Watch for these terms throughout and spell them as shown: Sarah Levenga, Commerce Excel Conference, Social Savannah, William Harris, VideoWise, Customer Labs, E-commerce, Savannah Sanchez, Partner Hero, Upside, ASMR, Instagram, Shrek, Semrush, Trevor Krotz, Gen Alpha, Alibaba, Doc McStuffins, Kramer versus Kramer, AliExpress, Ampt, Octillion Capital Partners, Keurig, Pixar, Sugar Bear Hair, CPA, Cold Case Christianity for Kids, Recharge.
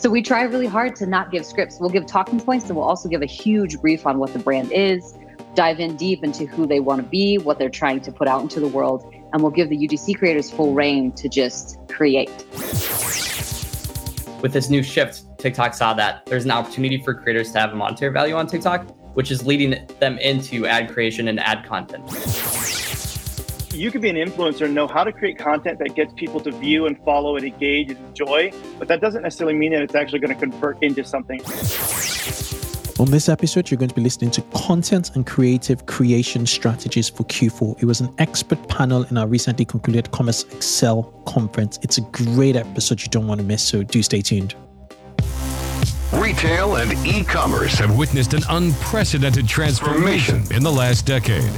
So we try really hard to not give scripts. We'll give talking points, and we'll also give a huge brief on what the brand is, dive in deep into who they want to be, what they're trying to put out into the world, and we'll give the UGC creators full reign to just create. With this new shift, TikTok saw that there's an opportunity for creators to have a monetary value on TikTok, which is leading them into ad creation and ad content. You could be an influencer and know how to create content that gets people to view and follow and engage and enjoy, but that doesn't necessarily mean that it's actually going to convert into something. On this episode, you're going to be listening to content and creative creation strategies for Q4. It was an expert panel in our recently concluded Commerce Excel Conference. It's a great episode you don't want to miss, so do stay tuned. Retail and e-commerce have witnessed an unprecedented transformation in the last decade.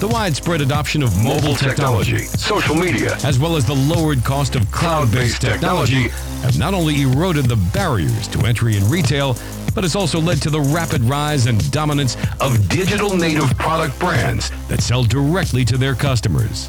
The widespread adoption of mobile technology, social media, as well as the lowered cost of cloud-based technology have not only eroded the barriers to entry in retail, but it's also led to the rapid rise and dominance of digital native product brands that sell directly to their customers.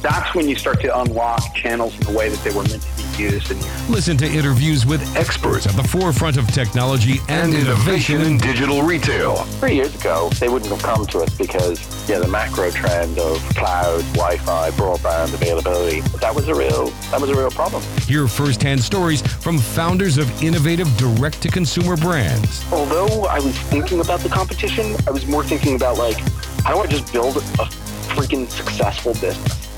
That's when you start to unlock channels in the way that they were meant to be used. Listen to interviews with experts at the forefront of technology and innovation in digital retail. 3 years ago, they wouldn't have come to us because the macro trend of cloud, Wi-Fi, broadband availability, that was a real problem. Hear firsthand stories from founders of innovative direct-to-consumer brands. Although I was thinking about the competition, I was more thinking about how do I just build a freaking successful business?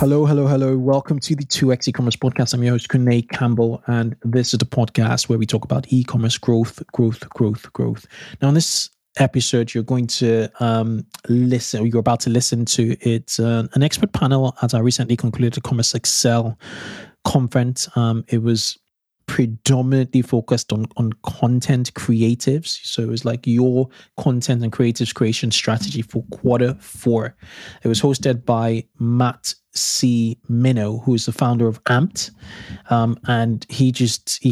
Hello. Welcome to the 2X e-commerce podcast. I'm your host, Kunle Campbell, and this is the podcast where we talk about e-commerce growth. Now, in this episode, you're going to listen to it, an expert panel at our recently concluded Commerce Excel Conference. It was predominantly focused on content creatives. So it was your content and creatives creation strategy for Q4. It was hosted by Matt Simino, who is the founder of Ampt, and he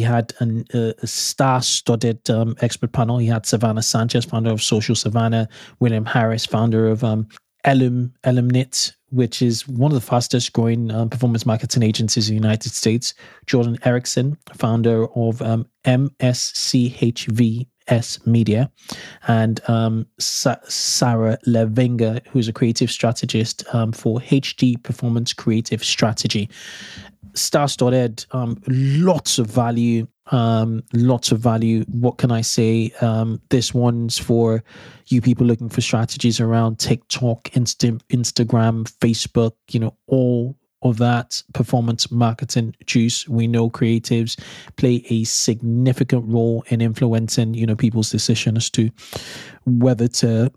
had a star-studded expert panel. He had Savannah Sanchez, founder of Social Savannah, William Harris, founder of Elumynt, which is one of the fastest growing performance marketing agencies in the United States, Jordan Erickson, founder of MSCHVS Media, and Sarah Levenga, who's a creative strategist for HD Performance Creative Strategy. Star-studded, lots of value. What can I say? This one's for you people looking for strategies around TikTok, Instagram, Facebook, all of that performance marketing juice. We know creatives play a significant role in influencing, people's decision as to whether to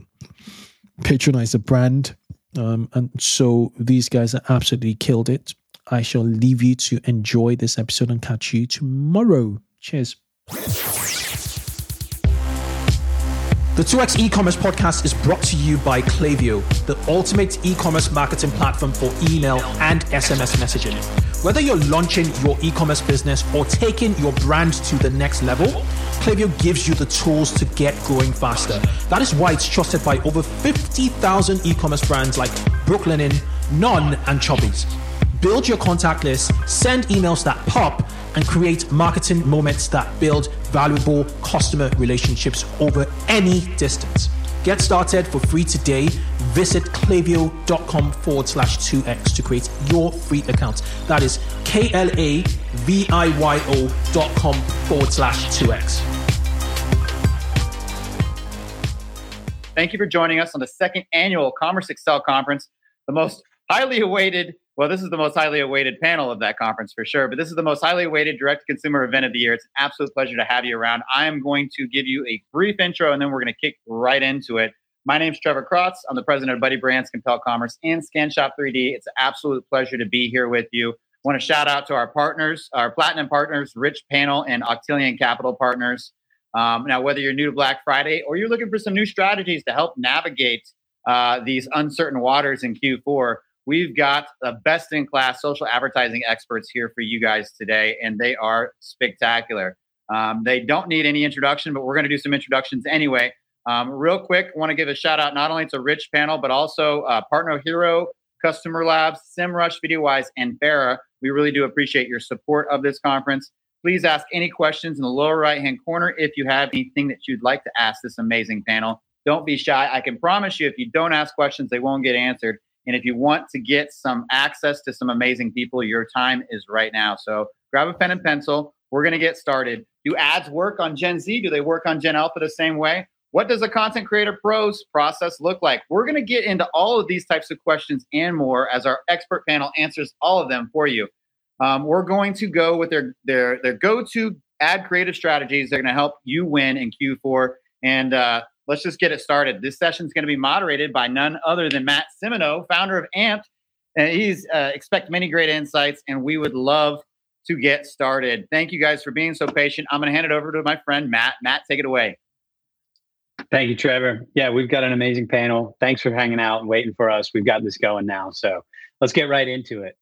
patronize a brand. And so these guys have absolutely killed it. I shall leave you to enjoy this episode and catch you tomorrow. Cheers. The 2X e-commerce podcast is brought to you by Klaviyo, the ultimate e-commerce marketing platform for email and SMS messaging. Whether you're launching your e-commerce business or taking your brand to the next level, Klaviyo gives you the tools to get growing faster. That is why it's trusted by over 50,000 e-commerce brands like Brooklinen, Nunn, and Choppies. Build your contact list, send emails that pop, and create marketing moments that build valuable customer relationships over any distance. Get started for free today. Visit klaviyo.com/2x to create your free account. That is klaviyo.com/2x. Thank you for joining us on the second annual Commerce Excel Conference, the most highly awaited this is the most highly awaited panel of that conference for sure, but this is the most highly awaited direct-to-consumer event of the year. It's an absolute pleasure to have you around. I am going to give you a brief intro, and then we're going to kick right into it. My name's Trevor Krotz. I'm the president of Buddy Brands, Compel Commerce, and ScanShop 3D. It's an absolute pleasure to be here with you. I want to shout out to our partners, our platinum partners, Rich Panel and Octillion Capital Partners. Now, whether you're new to Black Friday or you're looking for some new strategies to help navigate these uncertain waters in Q4, we've got the best-in-class social advertising experts here for you guys today, and they are spectacular. They don't need any introduction, but we're going to do some introductions anyway. Real quick, I want to give a shout-out not only to Rich Panel, but also Partner Hero, Customer Labs, Semrush, VideoWise, and Farah. We really do appreciate your support of this conference. Please ask any questions in the lower right-hand corner if you have anything that you'd like to ask this amazing panel. Don't be shy. I can promise you if you don't ask questions, they won't get answered. And if you want to get some access to some amazing people, your time is right now. So grab a pen and pencil. We're going to get started. Do ads work on Gen Z? Do they work on Gen Alpha the same way? What does a content creator pro's process look like? We're going to get into all of these types of questions and more as our expert panel answers all of them for you. We're going to go with their go-to ad creative strategies. They're going to help you win in Q4. And let's just get it started. This session is going to be moderated by none other than Matt Simino, founder of Ampt. And he's expect many great insights, and we would love to get started. Thank you guys for being so patient. I'm going to hand it over to my friend, Matt. Matt, take it away. Thank you, Trevor. Yeah, we've got an amazing panel. Thanks for hanging out and waiting for us. We've got this going now. So let's get right into it.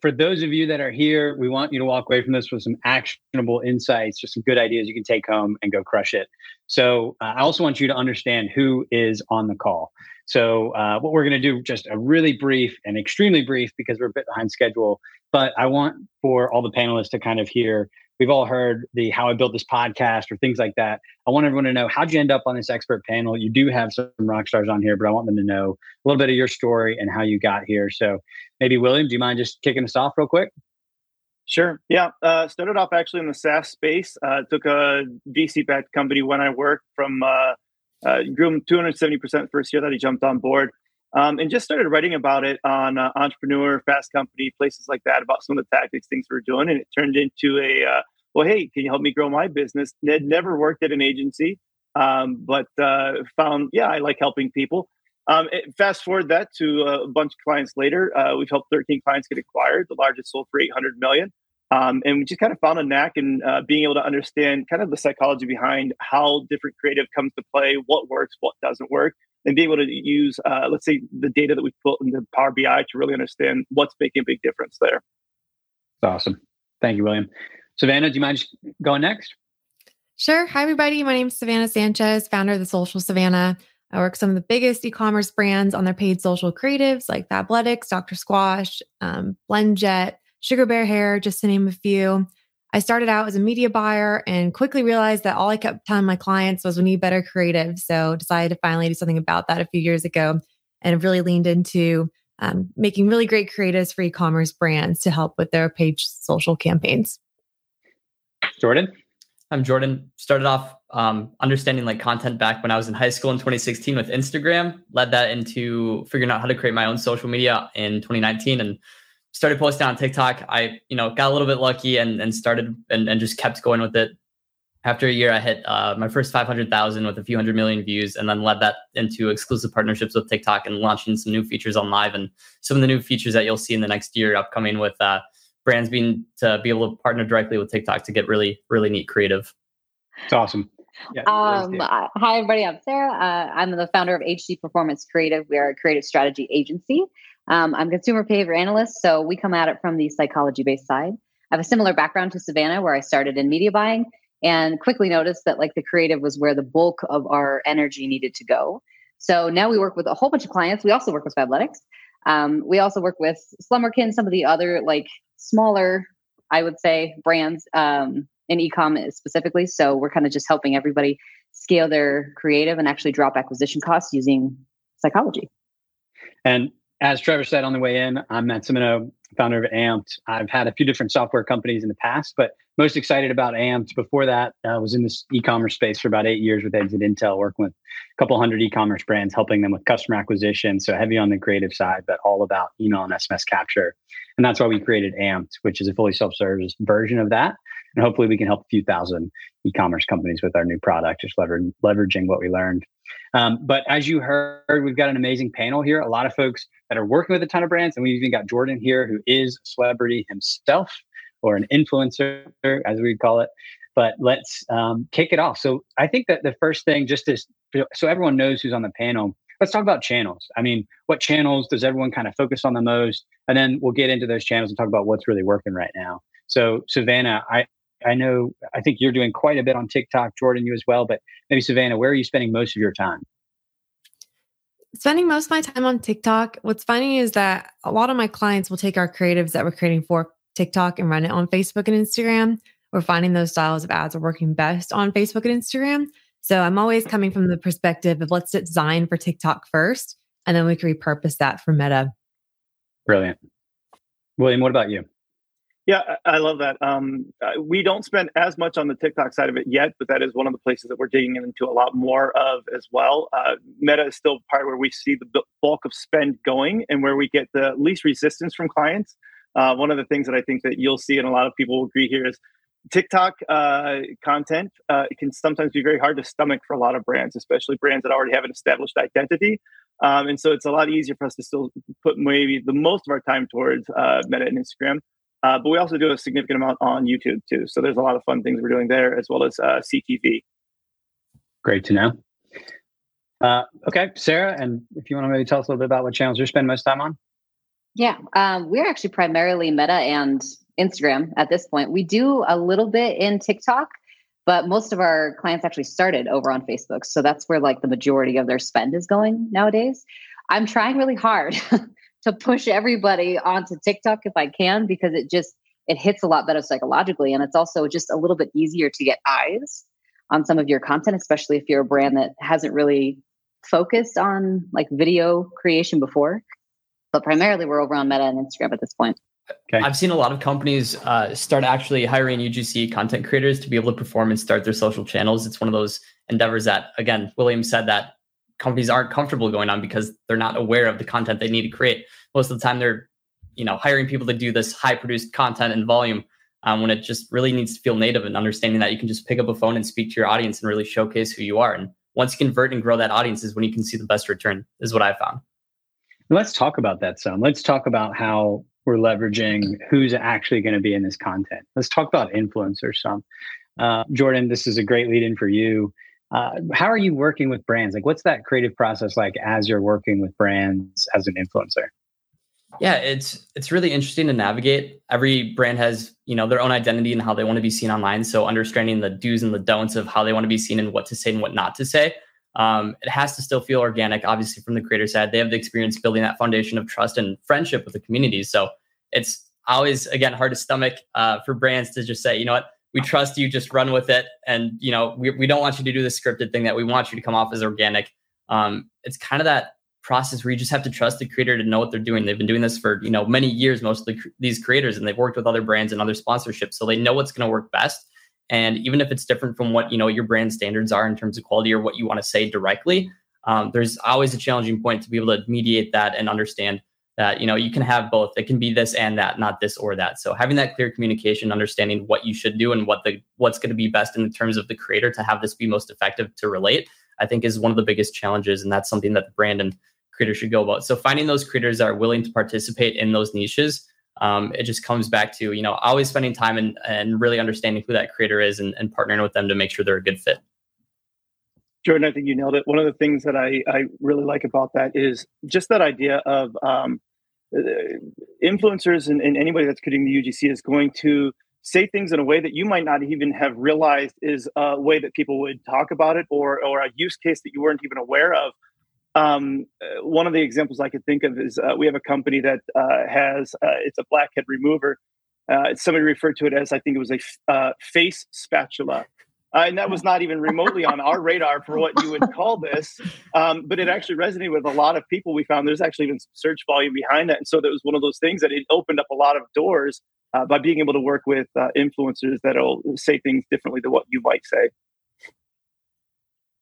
For those of you that are here, we want you to walk away from this with some actionable insights, just some good ideas you can take home and go crush it. So I also want you to understand who is on the call. So what we're going to do, just a really brief and extremely brief because we're a bit behind schedule, but I want for all the panelists to kind of hear, we've all heard the how I built this podcast or things like that. I want everyone to know how'd you end up on this expert panel. You do have some rock stars on here, but I want them to know a little bit of your story and how you got here. So maybe William, do you mind just kicking us off real quick? Sure. Yeah. Started off actually in the SaaS space. Took a VC-backed company when I worked from, grew them 270% first year that I jumped on board. And just started writing about it on Entrepreneur, Fast Company, places like that, about some of the tactics, things we were doing. And it turned into a, well, hey, can you help me grow my business? Ned never worked at an agency, but found, yeah, I like helping people. Fast forward that to a bunch of clients later. We've helped 13 clients get acquired. The largest sold for $800 million. And we just kind of found a knack in being able to understand kind of the psychology behind how different creative comes to play, what works, what doesn't work. And be able to use, let's say, the data that we put in the Power BI to really understand what's making a big difference there. That's awesome. Thank you, William. Savannah, do you mind going next? Sure. Hi, everybody. My name is Savannah Sanchez, founder of The Social Savannah. I work with some of the biggest e-commerce brands on their paid social creatives like Fabletics, Dr. Squash, Blendjet, Sugar Bear Hair, just to name a few. I started out as a media buyer and quickly realized that all I kept telling my clients was we need better creative. So decided to finally do something about that a few years ago and have really leaned into making really great creatives for e-commerce brands to help with their paid social campaigns. Jordan? I'm Jordan. Started off understanding like content back when I was in high school in 2016 with Instagram. Led that into figuring out how to create my own social media in 2019 and started posting on TikTok. I, got a little bit lucky and started and just kept going with it. After a year, I hit my first 500,000 with a few hundred million views, and then led that into exclusive partnerships with TikTok and launching some new features on Live and some of the new features that you'll see in the next year upcoming with brands being to be able to partner directly with TikTok to get really, really neat creative. It's awesome. Yeah, hi, everybody. I'm Sarah. I'm the founder of HD Performance Creative. We are a creative strategy agency. I'm a consumer behavior analyst, so we come at it from the psychology-based side. I have a similar background to Savannah, where I started in media buying and quickly noticed that like the creative was where the bulk of our energy needed to go. So now we work with a whole bunch of clients. We also work with Fabletics. We also work with Slumberkin, some of the other like smaller, I would say, brands in e-com specifically. So we're kind of just helping everybody scale their creative and actually drop acquisition costs using psychology. And as Trevor said on the way in, I'm Matt Simino, founder of Ampt. I've had a few different software companies in the past, but most excited about Ampt. Before that, I was in this e-commerce space for about 8 years with Exit Intel, working with a couple hundred e-commerce brands, helping them with customer acquisition. So heavy on the creative side, but all about email and SMS capture. And that's why we created Ampt, which is a fully self-service version of that. And hopefully we can help a few thousand e-commerce companies with our new product, just leveraging what we learned. But as you heard, we've got an amazing panel here. A lot of folks that are working with a ton of brands. And we even got Jordan here, who is a celebrity himself, or an influencer, as we call it. But let's kick it off. So I think that the first thing, just is, so everyone knows who's on the panel, let's talk about channels. I mean, what channels does everyone kind of focus on the most? And then we'll get into those channels and talk about what's really working right now. So Savannah, I know, I think you're doing quite a bit on TikTok, Jordan, you as well, but maybe Savannah, where are you spending most of your time? Spending most of my time on TikTok. What's funny is that a lot of my clients will take our creatives that we're creating for TikTok and run it on Facebook and Instagram. We're finding those styles of ads are working best on Facebook and Instagram. So I'm always coming from the perspective of let's design for TikTok first, and then we can repurpose that for Meta. Brilliant. William, what about you? Yeah, I love that. We don't spend as much on the TikTok side of it yet, but that is one of the places that we're digging into a lot more of as well. Meta is still part where we see the bulk of spend going and where we get the least resistance from clients. One of the things that I think that you'll see, and a lot of people will agree here, is TikTok content it can sometimes be very hard to stomach for a lot of brands, especially brands that already have an established identity. And so it's a lot easier for us to still put maybe the most of our time towards Meta and Instagram. But we also do a significant amount on YouTube, too. So there's a lot of fun things we're doing there, as well as CTV. Great to know. Okay, Sarah, and if you want to maybe tell us a little bit about what channels you're spending most time on. Yeah, we're actually primarily Meta and Instagram at this point. We do a little bit in TikTok, but most of our clients actually started over on Facebook. So that's where like the majority of their spend is going nowadays. I'm trying really hard to push everybody onto TikTok if I can, because it hits a lot better psychologically. And it's also just a little bit easier to get eyes on some of your content, especially if you're a brand that hasn't really focused on like video creation before. But primarily we're over on Meta and Instagram at this point. Okay. I've seen a lot of companies start actually hiring UGC content creators to be able to perform and start their social channels. It's one of those endeavors that, again, William said that companies aren't comfortable going on because they're not aware of the content they need to create. Most of the time they're, hiring people to do this high produced content and volume when it just really needs to feel native, and understanding that you can just pick up a phone and speak to your audience and really showcase who you are. And once you convert and grow that audience is when you can see the best return, is what I found. Let's talk about that some. Let's talk about how we're leveraging who's actually going to be in this content. Let's talk about influencers some. Jordan, this is a great lead in for you. How are you working with brands? Like, what's that creative process like as you're working with brands as an influencer? Yeah, it's really interesting to navigate. Every brand has, their own identity and how they want to be seen online. So understanding the do's and the don'ts of how they want to be seen and what to say and what not to say. It has to still feel organic, obviously, from the creator side. They have the experience building that foundation of trust and friendship with the community. So it's always, again, hard to stomach for brands to just say, you know what, we trust you, just run with it. And, we don't want you to do the scripted thing, that we want you to come off as organic. It's kind of that process where you just have to trust the creator to know what they're doing. They've been doing this for, many years, most of these creators, and they've worked with other brands and other sponsorships. So they know what's going to work best. And even if it's different from what, your brand standards are in terms of quality or what you want to say directly, there's always a challenging point to be able to mediate that and understand that, you can have both. It can be this and that, not this or that. So having that clear communication, understanding what you should do and what's going to be best in terms of the creator to have this be most effective to relate, I think is one of the biggest challenges. And that's something that the brand and creator should go about. So finding those creators that are willing to participate in those niches, it just comes back to, always spending time and really understanding who that creator is and partnering with them to make sure they're a good fit. Jordan, I think you nailed it. One of the things that I really like about that is just that idea of influencers and anybody that's creating the UGC is going to say things in a way that you might not even have realized is a way that people would talk about it, or a use case that you weren't even aware of. One of the examples I could think of is we have a company that it's a blackhead remover. Somebody referred to it as, I think it was a face spatula. And that was not even remotely on our radar for what you would call this. But it actually resonated with a lot of people. We found there's actually even some search volume behind that. And so that was one of those things that it opened up a lot of doors by being able to work with influencers that'll say things differently than what you might say.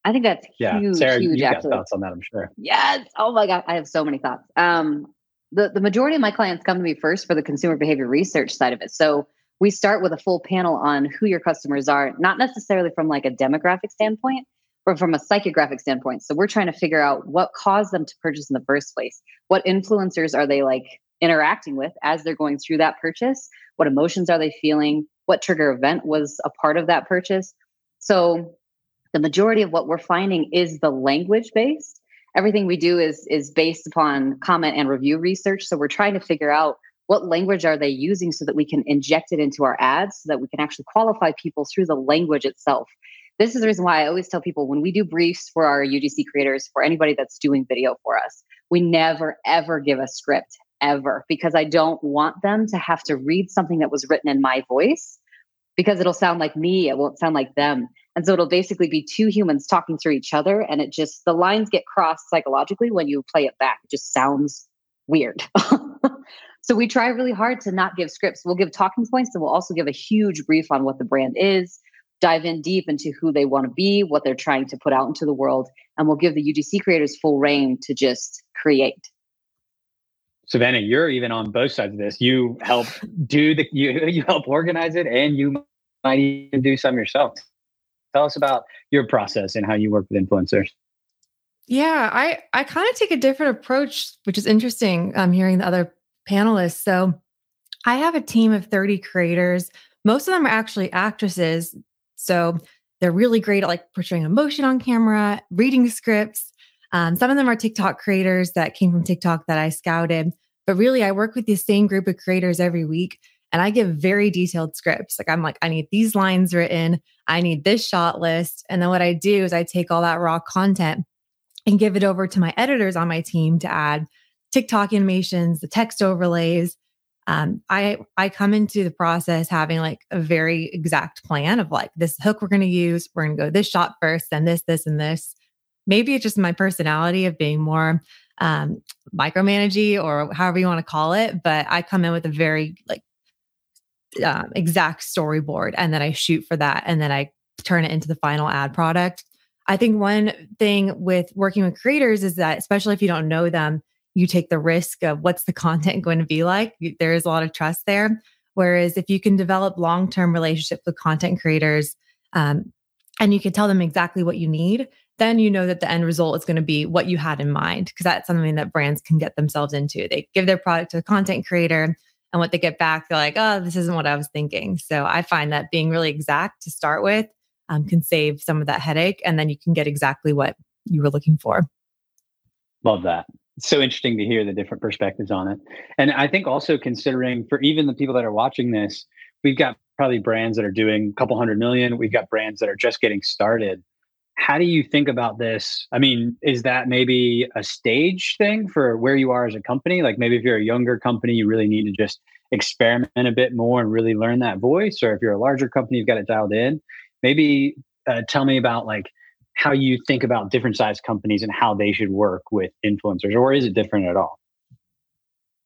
I think that's huge. Sarah, huge, you've got thoughts on that, I'm sure. Yes. Oh my God. I have so many thoughts. The majority of my clients come to me first for the consumer behavior research side of it. So we start with a full panel on who your customers are, not necessarily from like a demographic standpoint, but from a psychographic standpoint. So we're trying to figure out what caused them to purchase in the first place. What influencers are they like interacting with as they're going through that purchase? What emotions are they feeling? What trigger event was a part of that purchase? So the majority of what we're finding is the language based. Everything we do is based upon comment and review research. So we're trying to figure out what language are they using so that we can inject it into our ads so that we can actually qualify people through the language itself. This is the reason why I always tell people when we do briefs for our UGC creators, for anybody that's doing video for us, we never, ever give a script ever, because I don't want them to have to read something that was written in my voice, because it'll sound like me. It won't sound like them. And so it'll basically be two humans talking through each other. And it just, the lines get crossed psychologically when you play it back. It just sounds weird. So we try really hard to not give scripts. We'll give talking points, and we'll also give a huge brief on what the brand is, dive in deep into who they want to be, what they're trying to put out into the world. And we'll give the UGC creators full reign to just create. Savannah, you're even on both sides of this. You help do the, you help organize it, and you might even do some yourself. Tell us about your process and how you work with influencers. Yeah, I kind of take a different approach, which is interesting. I'm hearing the other panelists. So I have a team of 30 creators. Most of them are actually actresses. So they're really great at like portraying emotion on camera, reading scripts. Some of them are TikTok creators that came from TikTok that I scouted. But really, I work with the same group of creators every week, and I give very detailed scripts. Like I'm like, I need these lines written. I need this shot list. And then what I do is I take all that raw content and give it over to my editors on my team to add TikTok animations, the text overlays. I come into the process having like a very exact plan of like, this hook we're going to use, we're going to go this shot first, then this, this, and this. Maybe it's just my personality of being more micromanagey or however you want to call it. But I come in with a very like exact storyboard, and then I shoot for that, and then I turn it into the final ad product. I think one thing with working with creators is that, especially if you don't know them, you take the risk of what's the content going to be like. There is a lot of trust there. Whereas if you can develop long-term relationships with content creators and you can tell them exactly what you need, then you know that the end result is going to be what you had in mind, because that's something that brands can get themselves into. They give their product to a content creator, and what they get back, they're like, oh, this isn't what I was thinking. So I find that being really exact to start with can save some of that headache, and then you can get exactly what you were looking for. Love that. It's so interesting to hear the different perspectives on it. And I think also considering for even the people that are watching this, we've got probably brands that are doing a couple hundred million. We've got brands that are just getting started. How do you think about this? I mean, is that maybe a stage thing for where you are as a company? Like maybe if you're a younger company, you really need to just experiment a bit more and really learn that voice. Or if you're a larger company, you've got it dialed in. Maybe tell me about like how you think about different size companies and how they should work with influencers, or is it different at all?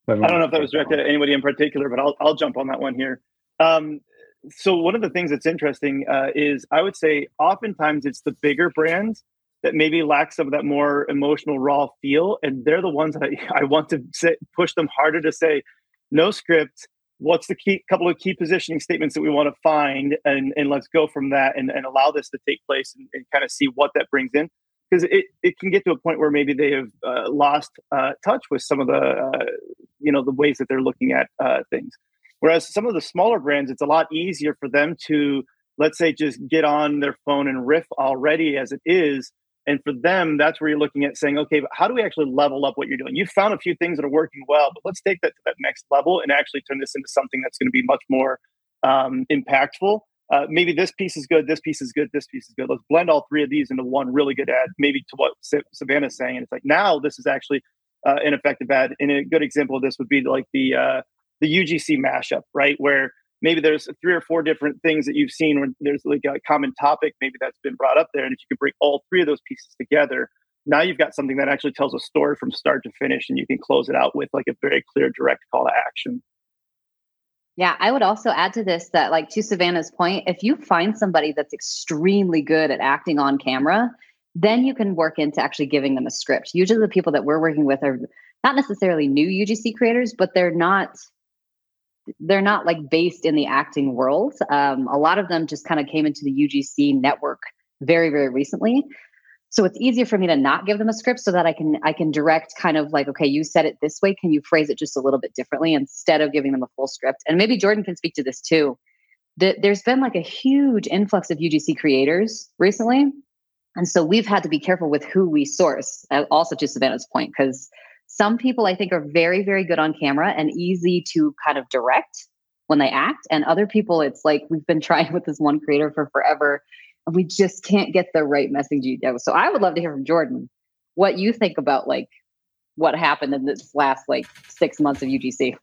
Everyone, I don't know if that was directed at anybody in particular, but I'll jump on that one here. So one of the things that's interesting is I would say oftentimes it's the bigger brands that maybe lack some of that more emotional raw feel. And they're the ones that I want to push them harder to say, no script. What's the key couple of key positioning statements that we want to find? And let's go from that and allow this to take place and kind of see what that brings in. Because it can get to a point where maybe they have lost touch with some of the, the ways that they're looking at things. Whereas some of the smaller brands, it's a lot easier for them to, let's say, just get on their phone and riff already as it is. And for them, that's where you're looking at saying, okay, but how do we actually level up what you're doing? You've found a few things that are working well, but let's take that to that next level and actually turn this into something that's going to be much more impactful. Maybe this piece is good, this piece is good, this piece is good. Let's blend all three of these into one really good ad, maybe to what Savannah's saying. And it's like, now this is actually an effective ad. And a good example of this would be like the UGC mashup, right? Where maybe there's three or four different things that you've seen where there's like a common topic, maybe that's been brought up there. And if you can bring all three of those pieces together, now you've got something that actually tells a story from start to finish, and you can close it out with like a very clear, direct call to action. Yeah. I would also add to this that, like, to Savannah's point, if you find somebody that's extremely good at acting on camera, then you can work into actually giving them a script. Usually the people that we're working with are not necessarily new UGC creators, but they're not like based in the acting world. A lot of them just kind of came into the UGC network very, very recently. So it's easier for me to not give them a script so that I can direct kind of like, okay, you said it this way. Can you phrase it just a little bit differently instead of giving them a full script? And maybe Jordan can speak to this too. There's been like a huge influx of UGC creators recently. And so we've had to be careful with who we source, also to Savannah's point, because some people I think are very, very good on camera and easy to kind of direct when they act. And other people, it's like, we've been trying with this one creator for forever. We just can't get the right message. So I would love to hear from Jordan what you think about like what happened in this last like 6 months of UGC.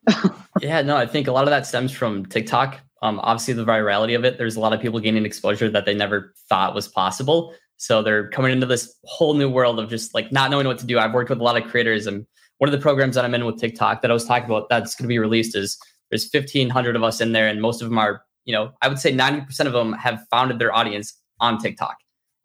Yeah, no, I think a lot of that stems from TikTok. Obviously, the virality of it. There's a lot of people gaining exposure that they never thought was possible. So they're coming into this whole new world of just like not knowing what to do. I've worked with a lot of creators, and one of the programs that I'm in with TikTok that I was talking about that's going to be released is there's 1,500 of us in there, and most of them are, you know, I would say 90% of them have founded their audience on TikTok.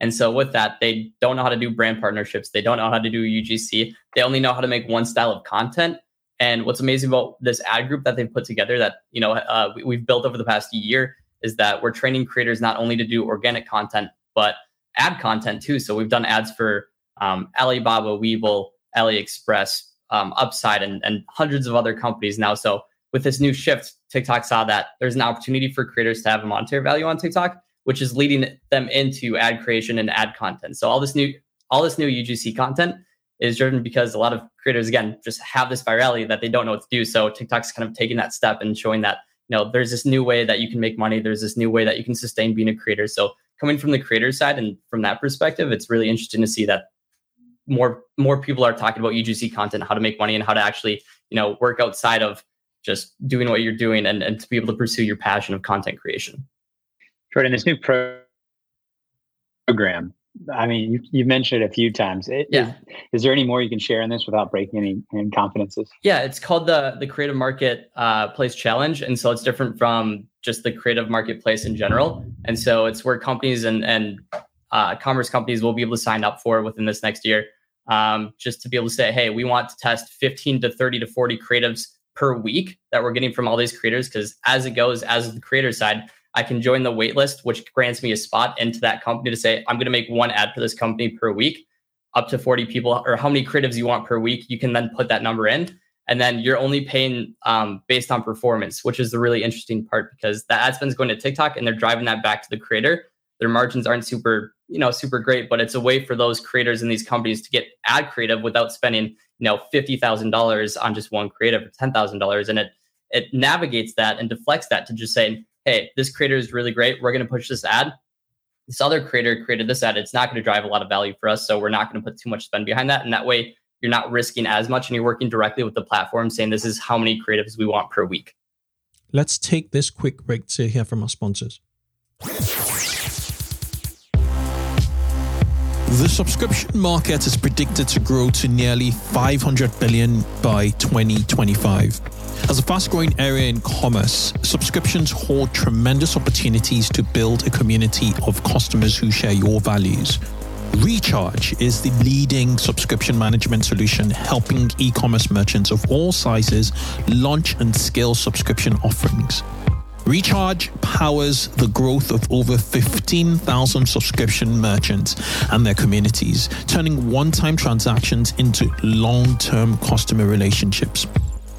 And so with that, they don't know how to do brand partnerships. They don't know how to do UGC. They only know how to make one style of content. And what's amazing about this ad group that they've put together that, you know, we've built over the past year is that we're training creators not only to do organic content, but ad content too. So we've done ads for Alibaba, Webull, AliExpress, Upside, and hundreds of other companies now. So with this new shift, TikTok saw that there's an opportunity for creators to have a monetary value on TikTok, which is leading them into ad creation and ad content. So all this new UGC content is driven because a lot of creators, again, just have this virality that they don't know what to do. So TikTok's kind of taking that step and showing that, you know, there's this new way that you can make money. There's this new way that you can sustain being a creator. So coming from the creator side and from that perspective, it's really interesting to see that more people are talking about UGC content, how to make money and how to actually, you know, work outside of just doing what you're doing and to be able to pursue your passion of content creation. Jordan, this new program, I mean, you've mentioned it a few times. Is there any more you can share on this without breaking any confidences? Yeah, it's called the Creative Market Place Challenge. And so it's different from just the creative marketplace in general. And so it's where companies and commerce companies will be able to sign up for within this next year, just to be able to say, hey, we want to test 15 to 30 to 40 creatives per week that we're getting from all these creators. Because as it goes, as the creator side, I can join the wait list, which grants me a spot into that company to say, I'm going to make one ad for this company per week, up to 40 people, or how many creatives you want per week. You can then put that number in, and then you're only paying based on performance, which is the really interesting part, because the ad spend's going to TikTok and they're driving that back to the creator. Their margins aren't super great, but it's a way for those creators and these companies to get ad creative without spending, you know, $50,000 on just one creative or $10,000. And it navigates that and deflects that to just say, hey, this creator is really great. We're going to push this ad. This other creator created this ad. It's not going to drive a lot of value for us, so we're not going to put too much spend behind that. And that way, you're not risking as much, and you're working directly with the platform saying this is how many creatives we want per week. Let's take this quick break to hear from our sponsors. The subscription market is predicted to grow to nearly 500 billion by 2025. As a fast-growing area in commerce, subscriptions hold tremendous opportunities to build a community of customers who share your values. Recharge is the leading subscription management solution, helping e-commerce merchants of all sizes launch and scale subscription offerings. Recharge powers the growth of over 15,000 subscription merchants and their communities, turning one-time transactions into long-term customer relationships.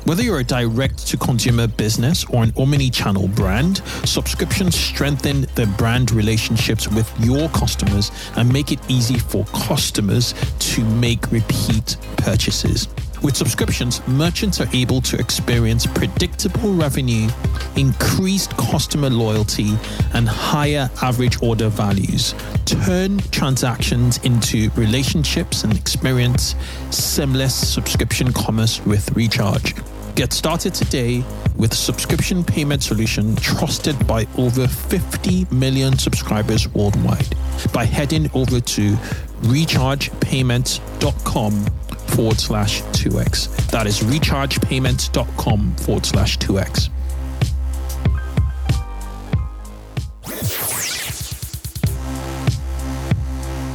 Whether you're a direct-to-consumer business or an omni-channel brand, subscriptions strengthen the brand relationships with your customers and make it easy for customers to make repeat purchases. With subscriptions, merchants are able to experience predictable revenue, increased customer loyalty, and higher average order values. Turn transactions into relationships and experience seamless subscription commerce with Recharge. Get started today with a subscription payment solution trusted by over 50 million subscribers worldwide by heading over to rechargepayments.com /2x. That is rechargepayments.com /2x.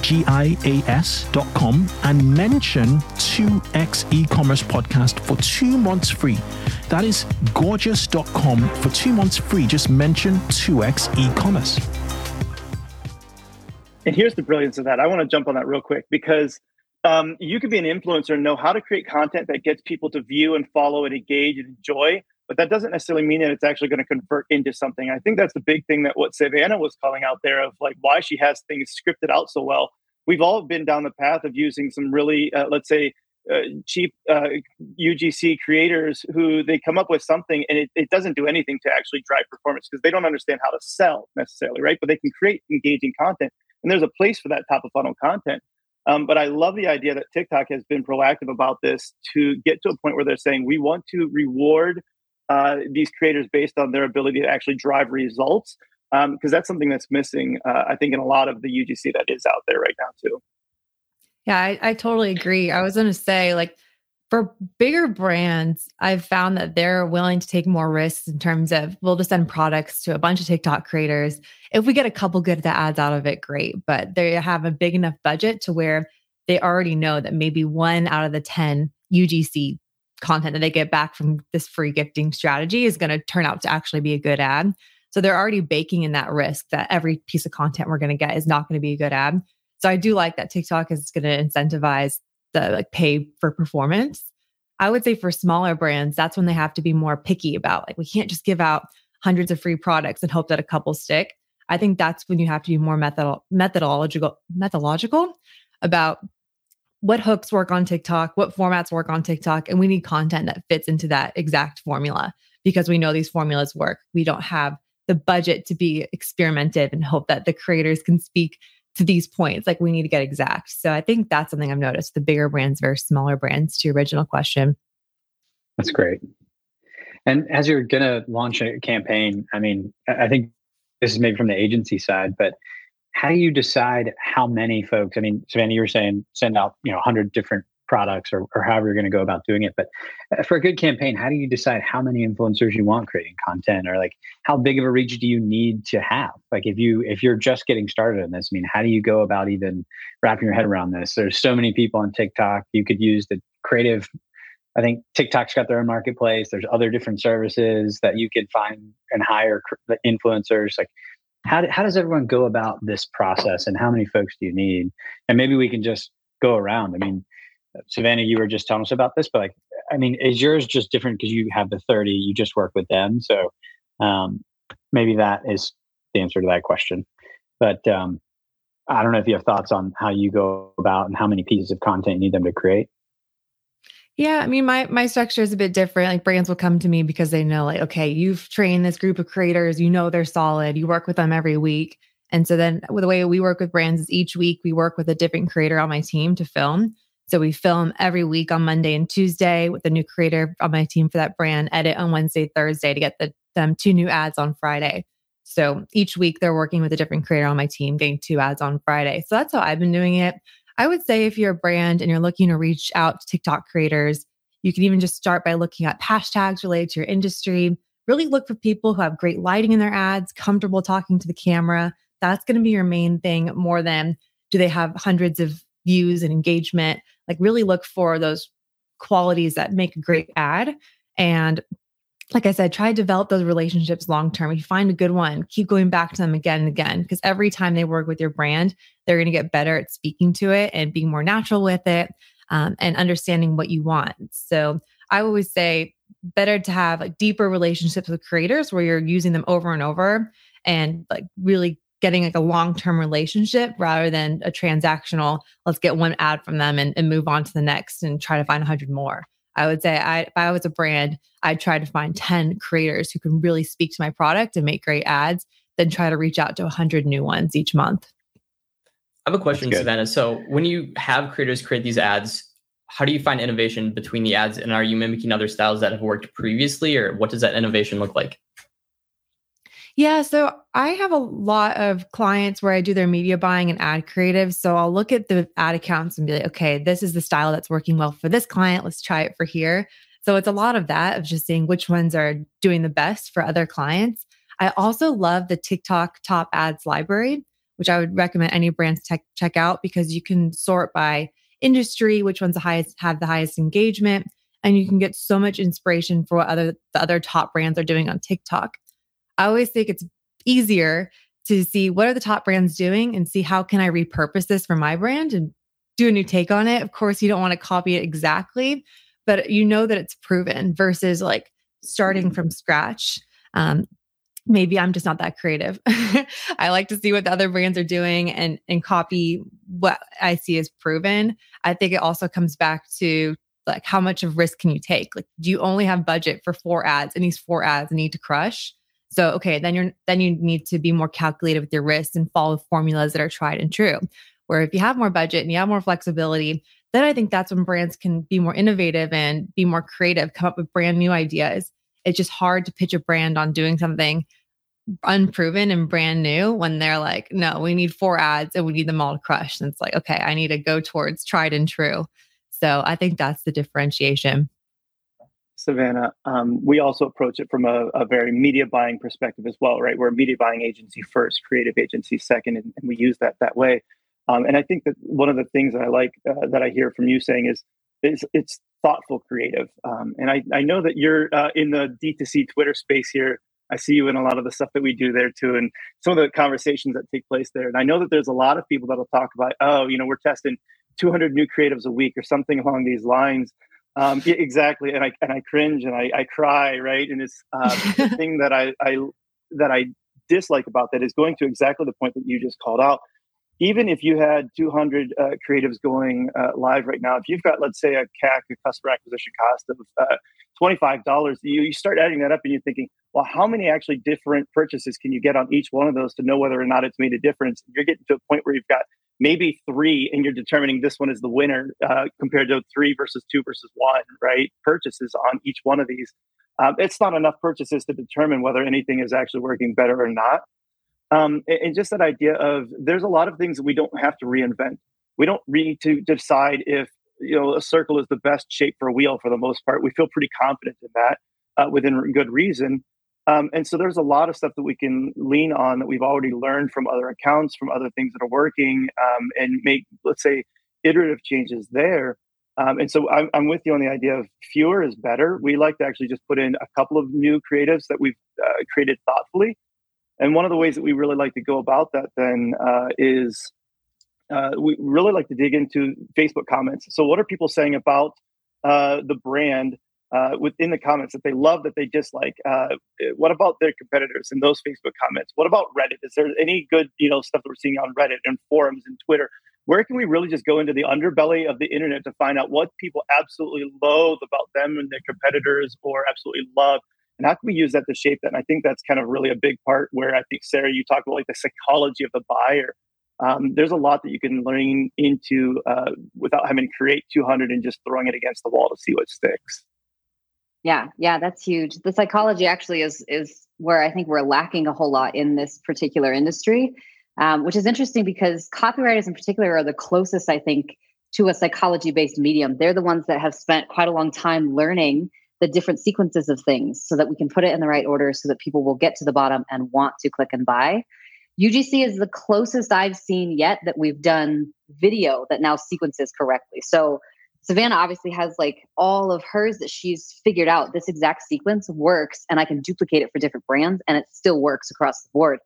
GORGIAS.com and mention 2X e-commerce podcast for 2 months free. That is gorgias.com for 2 months free. Just mention 2X e-commerce. And here's the brilliance of that. I want to jump on that real quick because you could be an influencer and know how to create content that gets people to view and follow and engage and enjoy, but that doesn't necessarily mean that it's actually going to convert into something. I think that's the big thing that what Savannah was calling out there of like why she has things scripted out so well. We've all been down the path of using some really, cheap UGC creators who they come up with something and it doesn't do anything to actually drive performance because they don't understand how to sell necessarily, right? But they can create engaging content. And there's a place for that top of funnel content. But I love the idea that TikTok has been proactive about this to get to a point where they're saying, we want to reward these creators based on their ability to actually drive results. Because that's something that's missing, I think, in a lot of the UGC that is out there right now, too. Yeah, I totally agree. I was going to say, like, for bigger brands, I've found that they're willing to take more risks in terms of, we'll just send products to a bunch of TikTok creators. If we get a couple good ads out of it, great. But they have a big enough budget to where they already know that maybe 1 out of the 10 UGC content that they get back from this free gifting strategy is going to turn out to actually be a good ad. So they're already baking in that risk that every piece of content we're going to get is not going to be a good ad. So I do like that TikTok is going to incentivize the like pay for performance. I would say for smaller brands, that's when they have to be more picky about like, we can't just give out hundreds of free products and hope that a couple stick. I think that's when you have to be more methodological about what hooks work on TikTok, what formats work on TikTok. And we need content that fits into that exact formula because we know these formulas work. We don't have the budget to be experimented and hope that the creators can speak to these points. Like we need to get exact. So I think that's something I've noticed, the bigger brands versus smaller brands, to your original question. That's great. And as you're going to launch a campaign, I mean, I think this is maybe from the agency side, but how do you decide how many folks? I mean, Savannah, you were saying send out, 100 different products or however you're going to go about doing it. But for a good campaign, how do you decide how many influencers you want creating content, or like how big of a reach do you need to have? Like if you're just getting started in this, I mean, how do you go about even wrapping your head around this? There's so many people on TikTok. You could use the creative. I think TikTok's got their own marketplace. There's other different services that you could find and hire influencers. Like how does everyone go about this process, and how many folks do you need? And maybe we can just go around. I mean, Savannah, you were just telling us about this, but like, I mean, is yours just different because you have the 30, you just work with them? So maybe that is the answer to that question. But I don't know if you have thoughts on how you go about and how many pieces of content you need them to create. Yeah, I mean, my structure is a bit different. Like brands will come to me because they know like, okay, you've trained this group of creators, they're solid, you work with them every week. And so then the way we work with brands is each week we work with a different creator on my team to film. So we film every week on Monday and Tuesday with a new creator on my team for that brand, edit on Wednesday, Thursday to get them 2 new ads on Friday. So each week they're working with a different creator on my team, getting 2 ads on Friday. So that's how I've been doing it. I would say if you're a brand and you're looking to reach out to TikTok creators, you can even just start by looking at hashtags related to your industry. Really look for people who have great lighting in their ads, comfortable talking to the camera. That's going to be your main thing more than do they have hundreds of views and engagement. Like really look for those qualities that make a great ad. And like I said, try to develop those relationships long-term. If you find a good one, keep going back to them again and again, because every time they work with your brand, they're going to get better at speaking to it and being more natural with it and understanding what you want. So I always say better to have like deeper relationships with creators where you're using them over and over and like really getting like a long-term relationship rather than a transactional, let's get one ad from them and move on to the next and try to find 100 more. I would say if I was a brand, I'd try to find 10 creators who can really speak to my product and make great ads, then try to reach out to 100 new ones each month. I have a question, Savannah. So when you have creators create these ads, how do you find innovation between the ads? And are you mimicking other styles that have worked previously? Or what does that innovation look like? Yeah, so I have a lot of clients where I do their media buying and ad creatives. So I'll look at the ad accounts and be like, okay, this is the style that's working well for this client. Let's try it for here. So it's a lot of that, of just seeing which ones are doing the best for other clients. I also love the TikTok top ads library, which I would recommend any brands check out, because you can sort by industry, which one's the highest, have the highest engagement, and you can get so much inspiration for what the other top brands are doing on TikTok. I always think it's easier to see what are the top brands doing and see how can I repurpose this for my brand and do a new take on it. Of course, you don't want to copy it exactly, but you know that it's proven versus like starting from scratch. Maybe I'm just not that creative. I like to see what the other brands are doing and copy what I see as proven. I think it also comes back to like how much of risk can you take? Like, do you only have budget for 4 ads and these 4 ads need to crush? So, okay, then you need to be more calculated with your risks and follow formulas that are tried and true. Where if you have more budget and you have more flexibility, then I think that's when brands can be more innovative and be more creative, come up with brand new ideas. It's just hard to pitch a brand on doing something unproven and brand new when they're like, no, we need 4 ads and we need them all to crush. And it's like, okay, I need to go towards tried and true. So I think that's the differentiation. Savannah, we also approach it from a very media buying perspective as well, right? We're a media buying agency first, creative agency second, and we use that way. And I think that one of the things that I like that I hear from you saying is it's thoughtful creative. And I know that you're in the D2C Twitter space here. I see you in a lot of the stuff that we do there too, and some of the conversations that take place there. And I know that there's a lot of people that'll talk about, oh, you know, we're testing 200 new creatives a week or something along these lines. Yeah, exactly. And I cringe and I cry, right? And it's the thing that I dislike about that is going to exactly the point that you just called out. Even if you had 200 creatives going live right now, if you've got, let's say, a CAC, a customer acquisition cost of $25, you start adding that up and you're thinking, well, how many actually different purchases can you get on each one of those to know whether or not it's made a difference? You're getting to a point where you've got maybe 3, and you're determining this one is the winner compared to 3 versus 2 versus 1, right? Purchases on each one of these. It's not enough purchases to determine whether anything is actually working better or not. And just that idea of there's a lot of things that we don't have to reinvent. We don't need to decide if, you know, a circle is the best shape for a wheel for the most part. We feel pretty confident in that within good reason. And so there's a lot of stuff that we can lean on that we've already learned from other accounts, from other things that are working, and make, let's say, iterative changes there. And so I'm with you on the idea of fewer is better. We like to actually just put in a couple of new creatives that we've created thoughtfully. And one of the ways that we really like to go about that then is we really like to dig into Facebook comments. So what are people saying about the brand within the comments that they love, that they dislike? What about their competitors in those Facebook comments? What about Reddit? Is there any good, you know, stuff that we're seeing on Reddit and forums and Twitter? Where can we really just go into the underbelly of the internet to find out what people absolutely loathe about them and their competitors or absolutely love? And how can we use that to shape that? And I think that's kind of really a big part where I think, Sarah, you talk about like the psychology of the buyer. There's a lot that you can learn into without having to create 200 and just throwing it against the wall to see what sticks. Yeah, that's huge. The psychology actually is where I think we're lacking a whole lot in this particular industry, which is interesting because copywriters in particular are the closest, I think, to a psychology-based medium. They're the ones that have spent quite a long time learning the different sequences of things so that we can put it in the right order so that people will get to the bottom and want to click and buy. UGC is the closest I've seen yet that we've done video that now sequences correctly. So Savannah obviously has like all of hers that she's figured out. This exact sequence works and I can duplicate it for different brands and it still works across the board.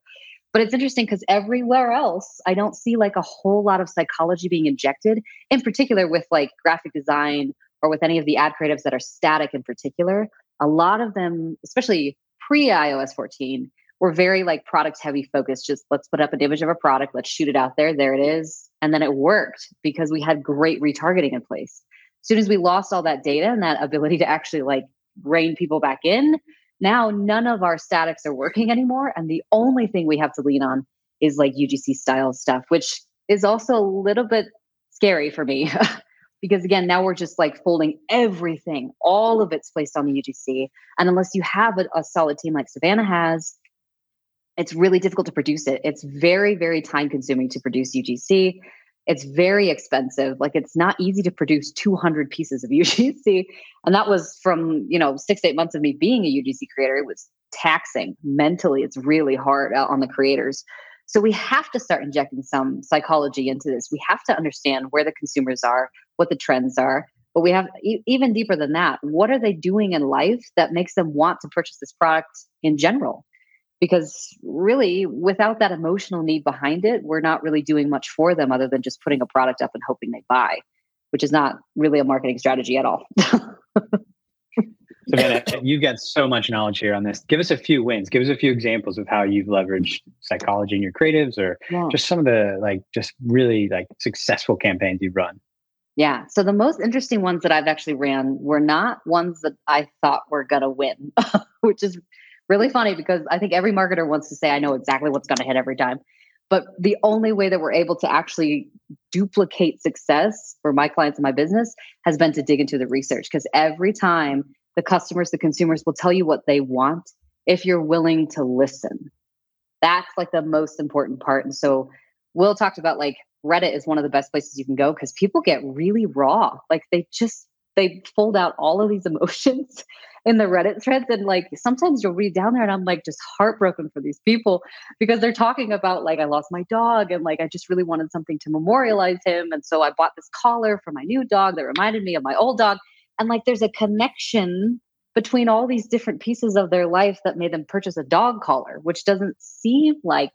But it's interesting because everywhere else, I don't see like a whole lot of psychology being injected, in particular with like graphic design or with any of the ad creatives that are static in particular. a lot of them, especially pre-iOS 14, were very like product heavy focused. Just let's put up an image of a product, let's shoot it out there. There it is. And then it worked because we had great retargeting in place. As soon as we lost all that data and that ability to actually like rein people back in, now none of our statics are working anymore. And the only thing we have to lean on is like UGC style stuff, which is also a little bit scary for me because again, now we're just like folding everything, all of it's placed on the UGC. And unless you have a solid team like Savannah has, it's really difficult to produce it. It's very, very time consuming to produce UGC. It's very expensive. Like it's not easy to produce 200 pieces of UGC. And that was from, 6 to 8 months of me being a UGC creator. It was taxing mentally. It's really hard on the creators. So we have to start injecting some psychology into this. We have to understand where the consumers are, what the trends are, but we have even deeper than that. What are they doing in life that makes them want to purchase this product in general? Because really, without that emotional need behind it, we're not really doing much for them other than just putting a product up and hoping they buy, which is not really a marketing strategy at all. Savannah, you've got so much knowledge here on this. Give us a few wins. Give us a few examples of how you've leveraged psychology in your creatives or just some of the really successful campaigns you've run. Yeah. So the most interesting ones that I've actually ran were not ones that I thought were going to win, which is really funny because I think every marketer wants to say, I know exactly what's going to hit every time. But the only way that we're able to actually duplicate success for my clients and my business has been to dig into the research. Because every time the consumers will tell you what they want if you're willing to listen. That's like the most important part. And so Will talked about like Reddit is one of the best places you can go because people get really raw. Like they fold out all of these emotions in the Reddit threads. And like, sometimes you'll read down there and I'm like just heartbroken for these people because they're talking about like, I lost my dog and like, I just really wanted something to memorialize him. And so I bought this collar for my new dog that reminded me of my old dog. And like, there's a connection between all these different pieces of their life that made them purchase a dog collar, which doesn't seem like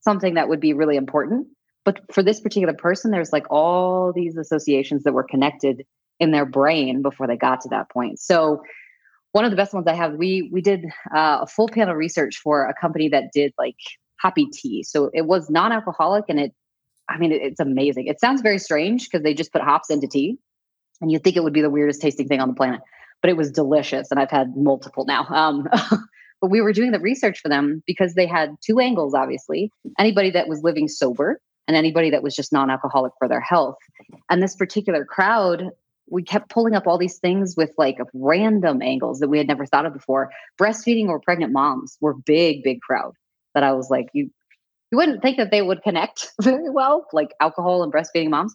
something that would be really important. But for this particular person, there's like all these associations that were connected in their brain before they got to that point. So one of the best ones I have, we did a full panel research for a company that did like hoppy tea. So it was non-alcoholic and it's amazing. It sounds very strange because they just put hops into tea and you'd think it would be the weirdest tasting thing on the planet, but it was delicious. And I've had multiple now. But we were doing the research for them because they had two angles, obviously. Anybody that was living sober and anybody that was just non-alcoholic for their health. And this particular crowd, we kept pulling up all these things with like random angles that we had never thought of before. Breastfeeding or pregnant moms were big crowd that I was like, you wouldn't think that they would connect very well, like alcohol and breastfeeding moms.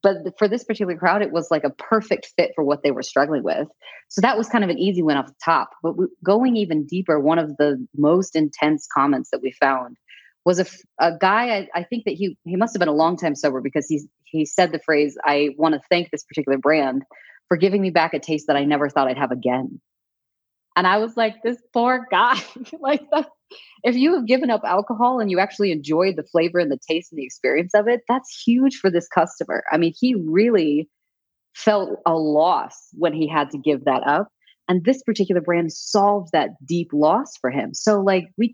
But for this particular crowd, it was like a perfect fit for what they were struggling with. So that was kind of an easy win off the top. But going even deeper, one of the most intense comments that we found was a guy, I think that he must have been a long time sober because he said the phrase, I want to thank this particular brand for giving me back a taste that I never thought I'd have again. And I was like, this poor guy, like if you have given up alcohol and you actually enjoyed the flavor and the taste and the experience of it, that's huge for this customer. I mean, he really felt a loss when he had to give that up. And this particular brand solved that deep loss for him. So like, we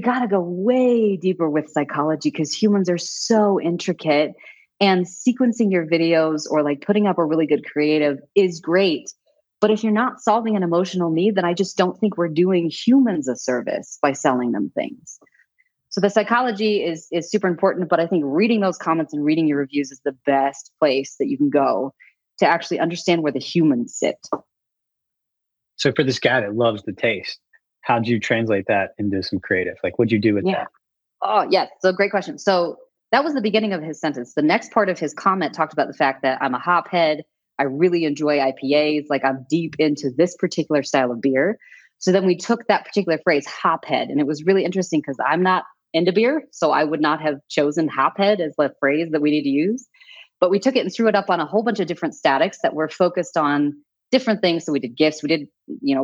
got to go way deeper with psychology because humans are so intricate and sequencing your videos or like putting up a really good creative is great. But if you're not solving an emotional need, then I just don't think we're doing humans a service by selling them things. So the psychology is super important, but I think reading those comments and reading your reviews is the best place that you can go to actually understand where the humans sit. So for this guy that loves the taste, how do you translate that into some creative? Like, what'd you do with that? Oh, yes. So great question. So that was the beginning of his sentence. The next part of his comment talked about the fact that I'm a hop head. I really enjoy IPAs. Like I'm deep into this particular style of beer. So then we took that particular phrase hop head. And it was really interesting because I'm not into beer. So I would not have chosen hop head as the phrase that we need to use, but we took it and threw it up on a whole bunch of different statics that were focused on different things. So we did gifts, we did,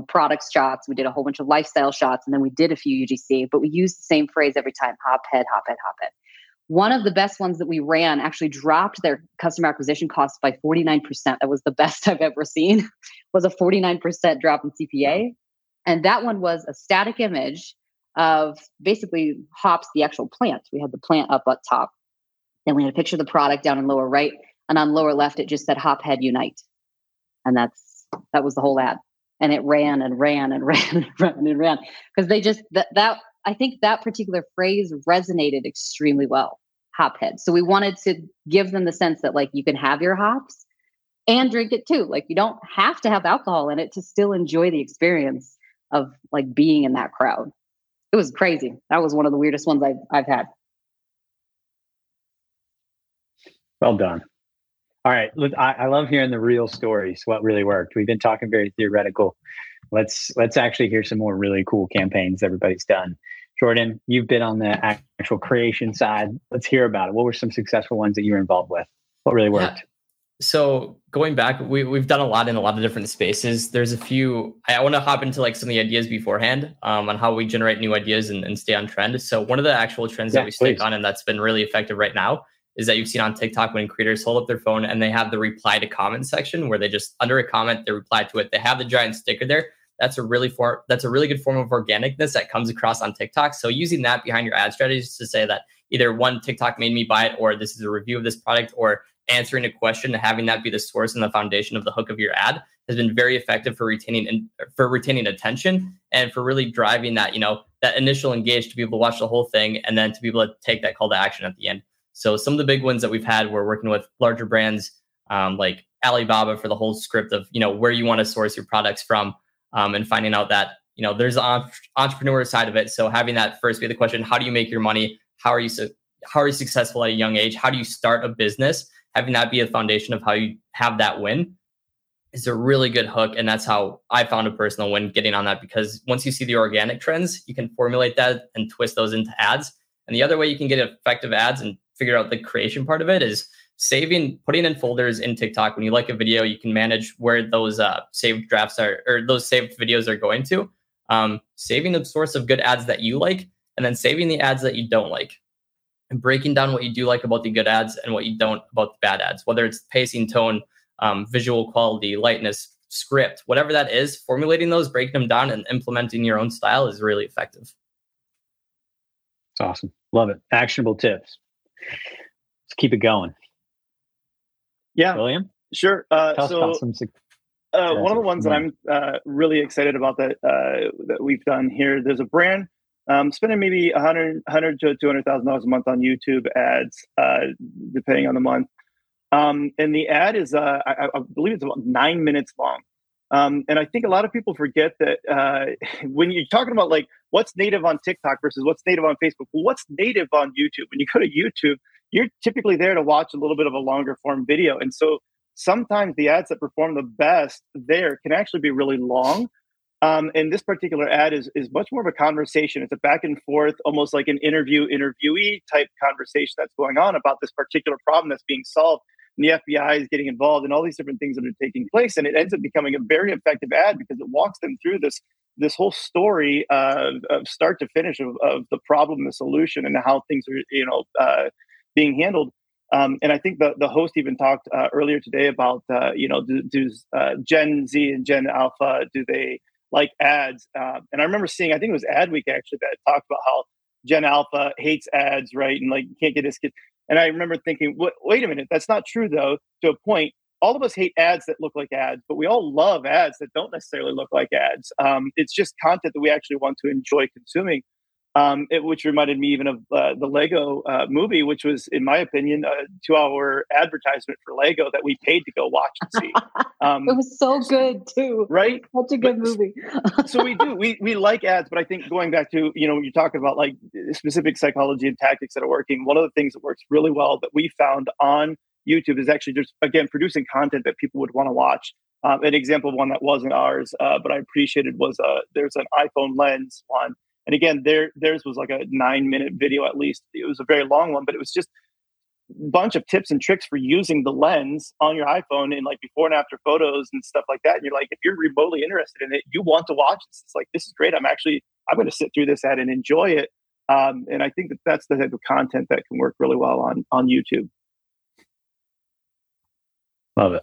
products shots, we did a whole bunch of lifestyle shots, and then we did a few UGC, but we used the same phrase every time, hop head, hop head, hop head. One of the best ones that we ran actually dropped their customer acquisition costs by 49%. That was the best I've ever seen. was a 49% drop in CPA. And that one was a static image of basically hops, the actual plant. We had the plant up at top. Then we had a picture of the product down in lower right. And on lower left, it just said Hop Head Unite. And that was the whole ad. And it ran and ran and ran and ran and ran. Because they just, I think that particular phrase resonated extremely well, Hop Head. So we wanted to give them the sense that like you can have your hops and drink it too. Like you don't have to have alcohol in it to still enjoy the experience of like being in that crowd. It was crazy. That was one of the weirdest ones I've had. Well done. All right. Look, I love hearing the real stories, what really worked. We've been talking very theoretical. Let's actually hear some more really cool campaigns everybody's done. Jordan, you've been on the actual creation side. Let's hear about it. What were some successful ones that you were involved with? What really worked? Yeah. So going back, we've done a lot in a lot of different spaces. There's a few, I want to hop into like some of the ideas beforehand on how we generate new ideas and stay on trend. So one of the actual trends that we stick on and that's been really effective right now is that you've seen on TikTok when creators hold up their phone and they have the reply to comment section where they just under a comment, they reply to it. They have the giant sticker there. That's a really good form of organicness that comes across on TikTok. So using that behind your ad strategies to say that either one, TikTok made me buy it, or this is a review of this product, or answering a question and having that be the source and the foundation of the hook of your ad has been very effective for retaining attention and for really driving that, that initial engage to be able to watch the whole thing and then to be able to take that call to action at the end. So some of the big ones that we've had, we're working with larger brands like Alibaba for the whole script of, where you want to source your products from and finding out that, there's an entrepreneur side of it. So having that first be the question, how do you make your money? How are you successful at a young age? How do you start a business? Having that be a foundation of how you have that win is a really good hook. And that's how I found a personal win getting on that, because once you see the organic trends, you can formulate that and twist those into ads. And the other way you can get effective ads and figure out the creation part of it is putting in folders in TikTok. When you like a video, you can manage where those saved drafts are, or those saved videos are going to. Saving the source of good ads that you like, and then saving the ads that you don't like. And breaking down what you do like about the good ads and what you don't about the bad ads, whether it's pacing, tone, visual quality, lightness, script, whatever that is, formulating those, breaking them down and implementing your own style is really effective. It's awesome. Love it. Actionable tips. Let's keep it going. Yeah. William? Sure. One of the ones that I'm really excited about that we've done here, there's a brand spending maybe $100 to $200,000 a month on YouTube ads, depending on the month. And the ad is, I believe it's about 9 minutes long. And I think a lot of people forget that when you're talking about like what's native on TikTok versus what's native on Facebook, well, what's native on YouTube? When you go to YouTube, you're typically there to watch a little bit of a longer form video. And so sometimes the ads that perform the best there can actually be really long. And this particular ad is much more of a conversation. It's a back and forth, almost like an interviewee type conversation that's going on about this particular problem that's being solved. And the FBI is getting involved in all these different things that are taking place. And it ends up becoming a very effective ad because it walks them through this whole story of start to finish of the problem, the solution, and how things are being handled. And I think the host even talked earlier today about, do Gen Z and Gen Alpha, do they like ads? And I remember seeing, I think it was Ad Week actually, that talked about how Gen Alpha hates ads, right? And like, you can't get this kid. And I remember thinking, wait a minute, that's not true though, to a point. All of us hate ads that look like ads, but we all love ads that don't necessarily look like ads. It's just content that we actually want to enjoy consuming, which reminded me even of the Lego movie, which was, in my opinion, a 2-hour advertisement for Lego that we paid to go watch and see. It was so good too. Right? Such a good movie. So we like ads, but I think going back to, you're talking about like specific psychology and tactics that are working. One of the things that works really well that we found on YouTube is actually just, again, producing content that people would want to watch. An example of one that wasn't ours, but I appreciated was there's an iPhone lens one. And again, theirs was like a 9-minute video at least. It was a very long one, but it was just a bunch of tips and tricks for using the lens on your iPhone and like before and after photos and stuff like that. And you're like, if you're remotely interested in it, you want to watch this. It's like, this is great. I'm going to sit through this ad and enjoy it. And I think that that's the type of content that can work really well on YouTube. Love it.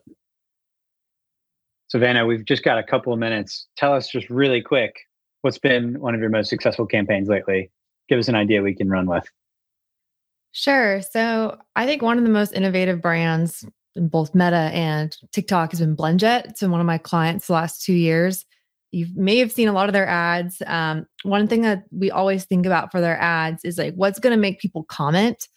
Savannah, we've just got a couple of minutes. Tell us just really quick, what's been one of your most successful campaigns lately? Give us an idea we can run with. Sure. So I think one of the most innovative brands in both Meta and TikTok has been Blendjet. It's been one of my clients the last 2 years. You may have seen a lot of their ads. One thing that we always think about for their ads is like, what's going to make people comment?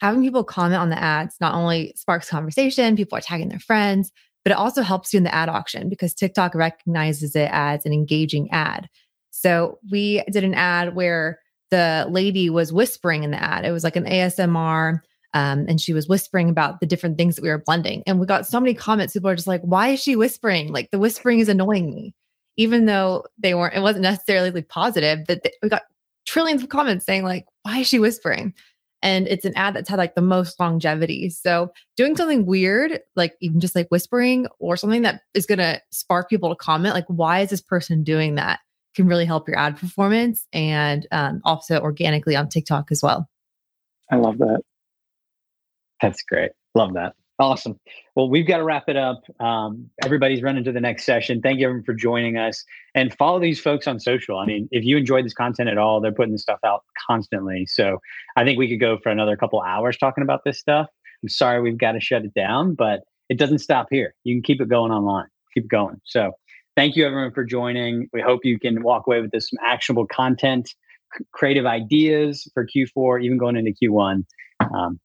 Having people comment on the ads not only sparks conversation, people are tagging their friends, but it also helps you in the ad auction because TikTok recognizes it as an engaging ad. So we did an ad where the lady was whispering in the ad. It was like an ASMR, and she was whispering about the different things that we were blending. And we got so many comments. People are just like, why is she whispering? Like the whispering is annoying me. Even though they weren't, it wasn't necessarily positive, but we got trillions of comments saying like, why is she whispering? And it's an ad that's had like the most longevity. So doing something weird, like even just like whispering or something that is going to spark people to comment, like why is this person doing that, can really help your ad performance and also organically on TikTok as well. I love that. That's great. Love that. Awesome. Well, we've got to wrap it up. Everybody's running to the next session. Thank you everyone for joining us and follow these folks on social. I mean, if you enjoyed this content at all, they're putting this stuff out constantly. So I think we could go for another couple hours talking about this stuff. I'm sorry, we've got to shut it down, but it doesn't stop here. You can keep it going online, keep going. So thank you everyone for joining. We hope you can walk away with this, some actionable content, creative ideas for Q4, even going into Q1.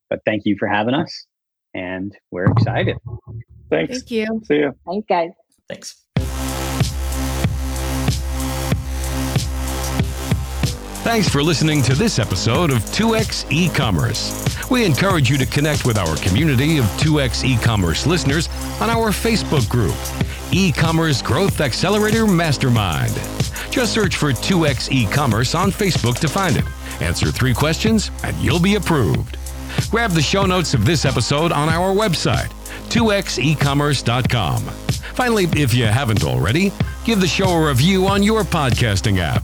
But thank you for having us. And we're excited. Thanks. Thank you. See you. Thanks, guys. Thanks. Thanks for listening to this episode of 2X E-Commerce. We encourage you to connect with our community of 2X E-Commerce listeners on our Facebook group, E-Commerce Growth Accelerator Mastermind. Just search for 2X E-Commerce on Facebook to find it. Answer 3 questions and you'll be approved. Grab the show notes of this episode on our website, 2xecommerce.com. Finally, if you haven't already, give the show a review on your podcasting app.